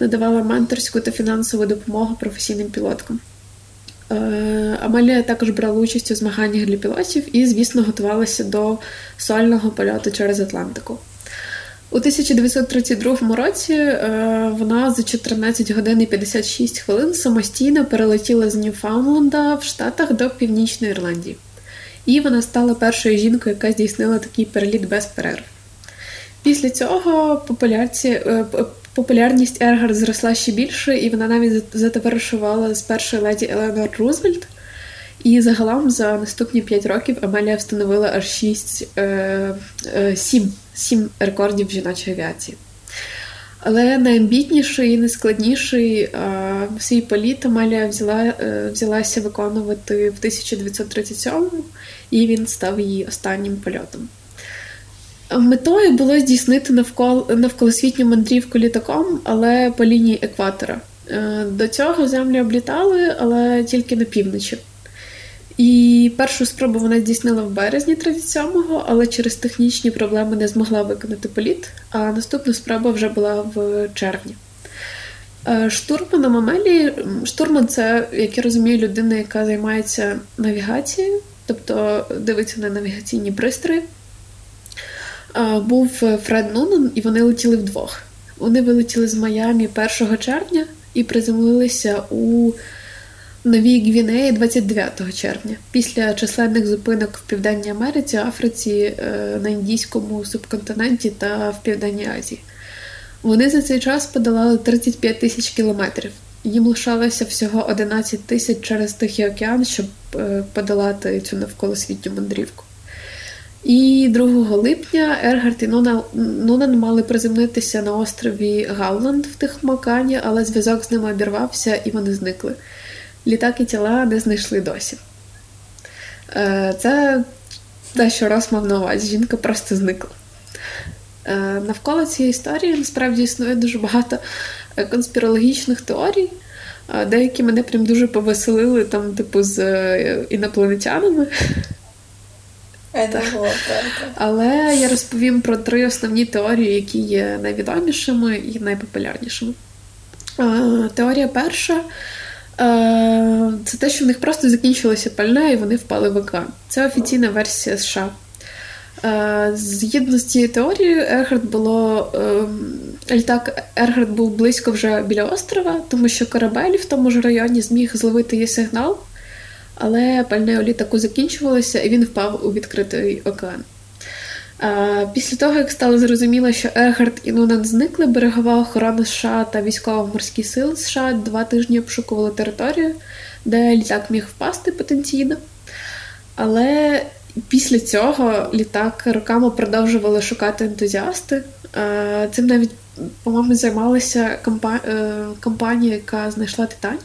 надавала менторську та фінансову допомогу професійним пілоткам. Амелія також брала участь у змаганнях для пілотів і, звісно, готувалася до сольного польоту через Атлантику. У 1932 році вона за 14 годин і 56 хвилин самостійно перелетіла з Ньюфаундленда в Штатах до Північної Ірландії. І вона стала першою жінкою, яка здійснила такий переліт без перерв. Після цього популярність Ергарт зросла ще більше, і вона навіть затоваришувала з першою леді Еленор Рузвельт. І загалом за наступні 5 років Амелія встановила аж 7 рекордів жіночої авіації. Але найамбітніший і найскладніший свій політ Амелія взялася виконувати в 1937-му, і він став її останнім польотом. Метою було здійснити навколосвітню мандрівку літаком, але по лінії екватора. До цього землю облітали, але тільки на півночі. І першу спробу вона здійснила в березні 37-го, але через технічні проблеми не змогла виконати політ, а наступна спроба вже була в червні. Штурманом Амелії... Штурман – це, як я розумію, людина, яка займається навігацією, тобто дивиться на навігаційні пристрої. Був Фред Нунан, і вони летіли вдвох. Вони вилетіли з Майамі 1 червня і приземлилися у Новій Гвінеї 29 червня, після численних зупинок в Південній Америці, Африці, на Індійському субконтиненті та в Південній Азії. Вони за цей час подолали 35 тисяч кілометрів. Їм лишалося всього 11 тисяч через Тихий океан, щоб подолати цю навколосвітню мандрівку. І 2 липня Ергарт і Нунан мали приземлитися на острові Гауленд в Тихоокеані, але зв'язок з ними обірвався і вони зникли. Літак і тіла не знайшли досі. Це те, що Рос мав на увазі. Жінка просто зникла. Навколо цієї історії насправді існує дуже багато конспірологічних теорій. Деякі мене прям дуже повеселили там, типу, з інопланетянами. Але я розповім про 3 основні теорії, які є найвідомішими і найпопулярнішими. Теорія перша – це те, що в них просто закінчилося пальне і вони впали в океан. Це офіційна версія США. Згідно з цією теорією, Ергарт був близько вже біля острова, тому що корабель в тому ж районі зміг зловити її сигнал, але пальне у літаку закінчувалося, і він впав у відкритий океан. Після того, як стало зрозуміло, що Ергарт і Нунан зникли, берегова охорона США та військово-морські сили США 2 тижні обшукували територію, де літак міг впасти потенційно. Але після цього літак роками продовжували шукати ентузіасти. Цим навіть, по-моєму, займалася компанія, яка знайшла «Титанік».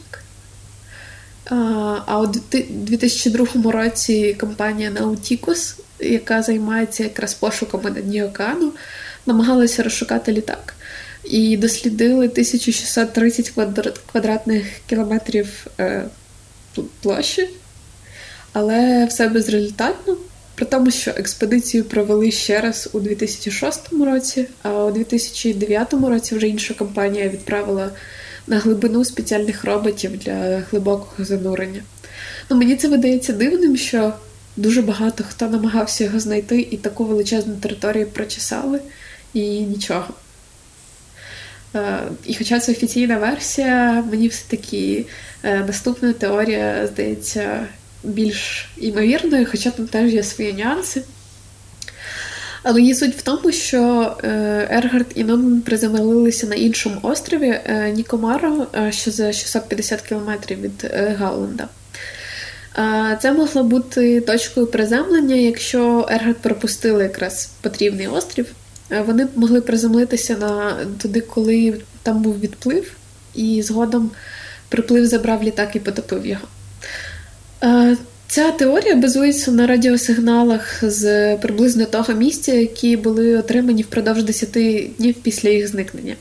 А у 2002 році компанія Nauticus, яка займається якраз пошуками на дні океану, намагалася розшукати літак і дослідили 1630 квадратних кілометрів площі, але все безрезультатно, при тому, що експедицію провели ще раз у 2006 році, а у 2009 році вже інша компанія відправила на глибину спеціальних роботів для глибокого занурення. Мені це видається дивним, що дуже багато хто намагався його знайти, і таку величезну територію прочесали, і нічого. І хоча це офіційна версія, мені все-таки наступна теорія здається більш імовірною, хоча там теж є свої нюанси. Але її суть в тому, що Ергарт і Нунан приземлилися на іншому острові Нікомаро, що за 650 кілометрів від Гауленда. Це могло бути точкою приземлення, якщо Ергарт пропустили якраз потрібний острів. Вони могли приземлитися туди, коли там був відплив, і згодом приплив забрав літак і потопив його. Ця теорія базується на радіосигналах з приблизно того місця, які були отримані впродовж 10 днів після їх зникнення.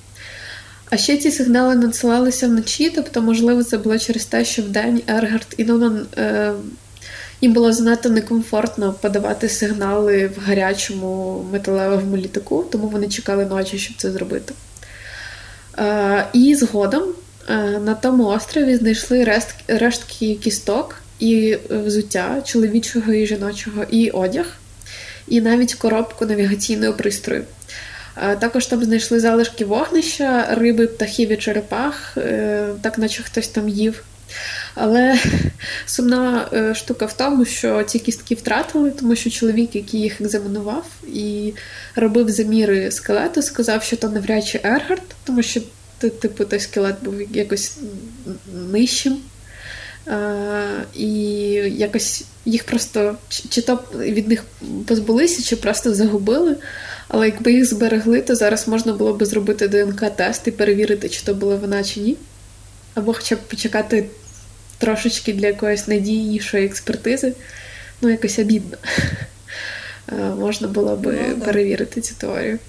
А ще ці сигнали надсилалися вночі, тобто, можливо, це було через те, що вдень Ергарт і Нунан їм було занадто некомфортно подавати сигнали в гарячому металевому літаку, тому вони чекали ночі, щоб це зробити. І згодом на тому острові знайшли рештки кісток і взуття чоловічого і жіночого, і одяг, і навіть коробку навігаційного пристрою. Також там знайшли залишки вогнища, риби, птахів і черепах, так наче хтось там їв. Але сумна штука в тому, що ці кістки втратили, тому що чоловік, який їх екзаменував і робив заміри скелету, сказав, що то навряд чи Ергарт, тому що типу той скелет був якось нижчим. І якось їх просто, чи то від них позбулися, чи просто загубили. Але якби їх зберегли, то зараз можна було б зробити ДНК-тест і перевірити, чи то була вона, чи ні. Або хоча б почекати трошечки для якоїсь надійнішої експертизи. Ну, якось обідно. Можна було б перевірити цю теорію.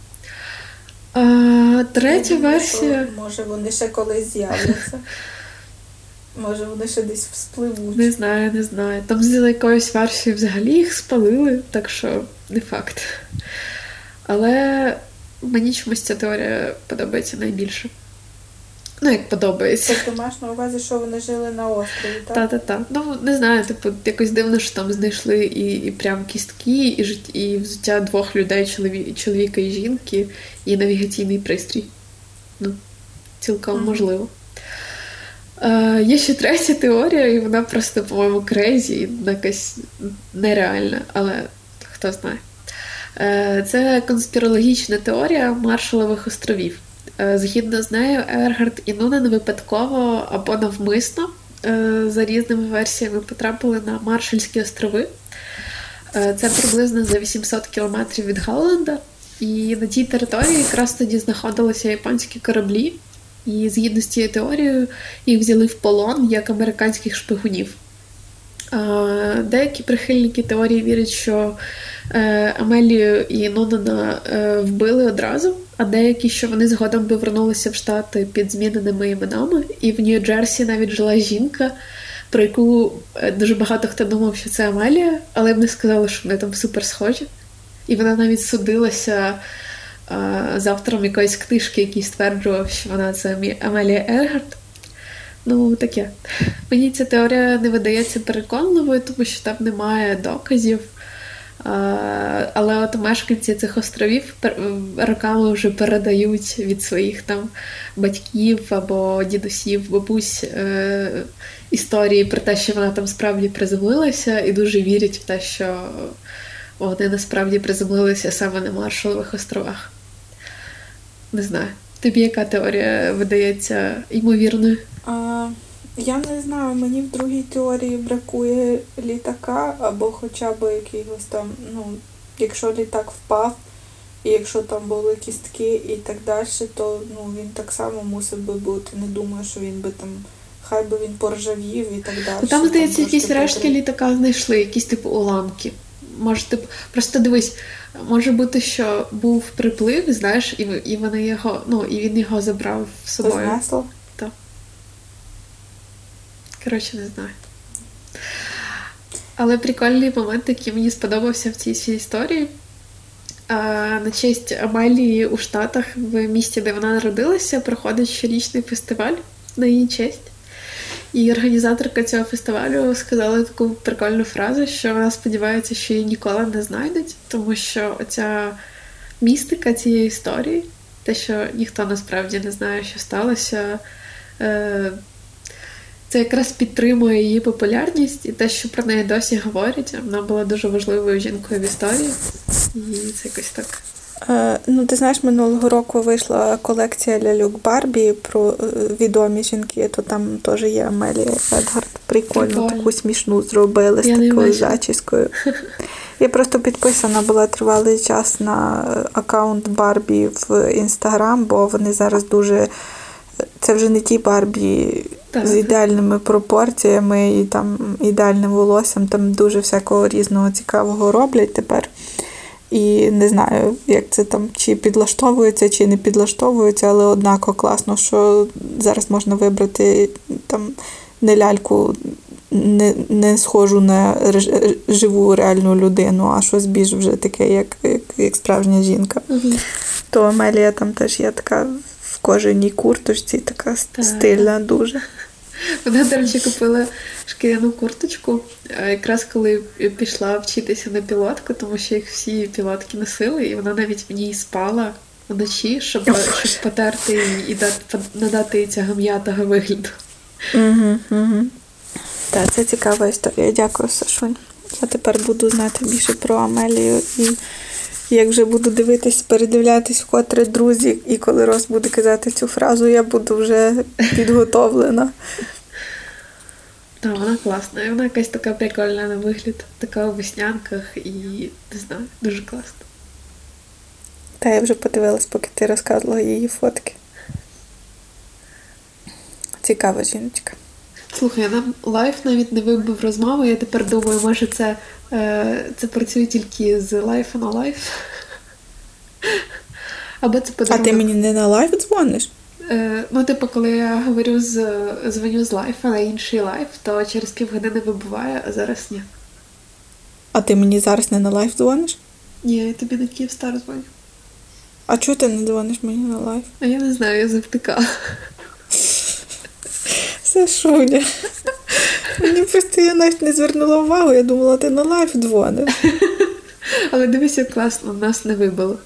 Третя версія... Може, вони ще колись з'являться. Може, вони ще десь вспливуть. Не знаю. Там з якоюсь версією взагалі їх спалили, так що не факт. Але мені чомусь ця теорія подобається найбільше. Ну, як подобається. Тобто маєш на увазі, що вони жили на острові, так? Так. Ну, не знаю, типу, якось дивно, що там знайшли і прям кістки, і взуття двох людей, чоловіка і жінки, і навігаційний пристрій. Ну, цілком можливо. Є ще третя теорія, і вона просто, по-моєму, крейзі, якась нереальна, але хто знає. Це конспірологічна теорія Маршаллових островів. Згідно з нею, Ергарт і Нунан випадково або навмисно, за різними версіями, потрапили на Маршальські острови. Це приблизно за 800 кілометрів від Гауленда. І на тій території якраз тоді знаходилися японські кораблі. І згідно з цією теорією, їх взяли в полон як американських шпигунів. Деякі прихильники теорії вірять, що Амелію і Нунана вбили одразу, а деякі, що вони згодом повернулися в Штати під зміненими іменами. І в Нью-Джерсі навіть жила жінка, про яку дуже багато хто думав, що це Амелія, але вони сказали, що вони там супер схожі. І вона навіть судилася з автором якоїсь книжки, який стверджував, що вона це Амелія Ергарт. Ну, таке. Мені ця теорія не видається переконливою, тому що там немає доказів. Але от мешканці цих островів роками вже передають від своїх там батьків або дідусів, бабусь історії про те, що вона там справді приземлилася, і дуже вірять в те, що вони насправді приземлилися саме на Маршаллових островах. Не знаю. Тобі яка теорія видається ймовірною? Я не знаю, мені в другій теорії бракує літака, або хоча б якийсь там, ну, якщо літак впав, і якщо там були кістки і так далі, то ну, він так само мусив би бути. Не думаю, що він би там, хай би він поржавів і так далі. Там, здається, якісь рештки літака знайшли, якісь типу уламки. Може, типу, просто дивись, може бути, що був приплив, знаєш, і вони його, ну, і він його забрав з собою. Знесло? Так. Коротше, не знаю. Але прикольний момент, який мені сподобався в цій всій історії. На честь Амелії у Штатах, в місті, де вона народилася, проходить щорічний фестиваль на її честь. І організаторка цього фестивалю сказала таку прикольну фразу, що вона сподівається, що її ніколи не знайдуть, тому що оця містика цієї історії, те, що ніхто насправді не знає, що сталося, це якраз підтримує її популярність і те, що про неї досі говорять. Вона була дуже важливою жінкою в історії, і це якось так. Ну, ти знаєш, минулого року вийшла колекція ляльок Барбі про відомі жінки, то там теж є Амелія Ергарт. Прикольно, таку смішну зробили з такою зачіскою. Я просто підписана була тривалий час на аккаунт Барбі в Інстаграм, бо вони зараз дуже... Це вже не ті Барбі, Так. З ідеальними пропорціями і там ідеальним волоссям. Там дуже всякого різного цікавого роблять тепер. І не знаю, як це там, чи підлаштовується, чи не підлаштовується, але однаково класно, що зараз можна вибрати там не ляльку, не схожу на живу реальну людину, а щось більш вже таке, як справжня жінка. Угу. То Амелія там теж є така в кожаній курточці, така стильна дуже. Вона, до речі, купила шкіряну курточку, якраз коли пішла вчитися на пілотку, тому що їх всі пілотки носили, і вона навіть в ній спала вночі, щоб потерти її і надати їй цього м'ятого вигляду. Угу, угу. Так, це цікава історія. Дякую, Сашунь. Я тепер буду знати більше про Амелію і... Як вже буду дивитись, передивлятись вкотре друзі, і коли Рос буде казати цю фразу, я буду вже підготовлена. Так, вона класна. Вона якась така прикольна на вигляд, така у веснянках і, не знаю, дуже класна. Та я вже подивилась, поки ти розказувала її фотки. Цікава жіночка. Слухай, нам лайф навіть не вибив розмови, я тепер думаю, може це працює тільки з лайфа на лайф. Або це подарунок. А ти мені не на лайф дзвониш? Типу, коли я говорю дзвоню з лайфа на інший лайф, то через півгодини вибуває, а зараз ні. А ти мені зараз не на лайф дзвониш? Ні, я тобі на Київстар дзвоню. А чого ти не дзвониш мені на лайф? А я не знаю, я завтикала. Сашуня, мені просто я навіть не звернула увагу, я думала, ти на лайф дзвонив. Але дивись, як класно, нас не вибило.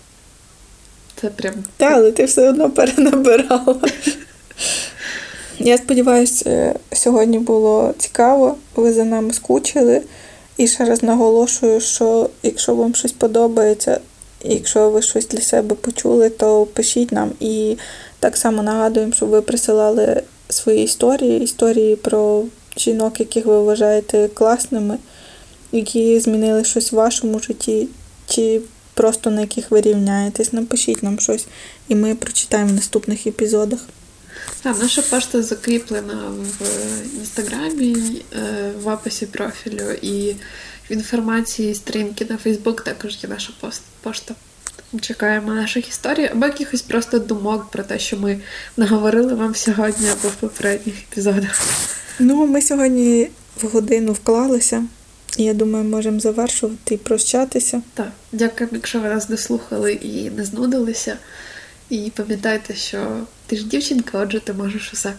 Це прям... Так, але ти все одно перенабирала. Я сподіваюся, сьогодні було цікаво, ви за нами скучили. І ще раз наголошую, що якщо вам щось подобається, якщо ви щось для себе почули, то пишіть нам. І так само нагадуємо, щоб ви присилали свої історії про жінок, яких ви вважаєте класними, які змінили щось в вашому житті, чи просто на яких ви рівняєтесь. Напишіть нам щось, і ми прочитаємо в наступних епізодах. Так, наша пошта закріплена в Інстаграмі, в описі профілю, і в інформації сторінки на Фейсбук також є наша пошта. Чекаємо наших історій або якихось просто думок про те, що ми наговорили вам сьогодні або в попередніх епізодах. Ми сьогодні в годину вклалися. І, я думаю, можемо завершувати і прощатися. Так. Дякую, якщо ви нас дослухали і не знудилися. І пам'ятайте, що ти ж дівчинка, отже ти можеш усе.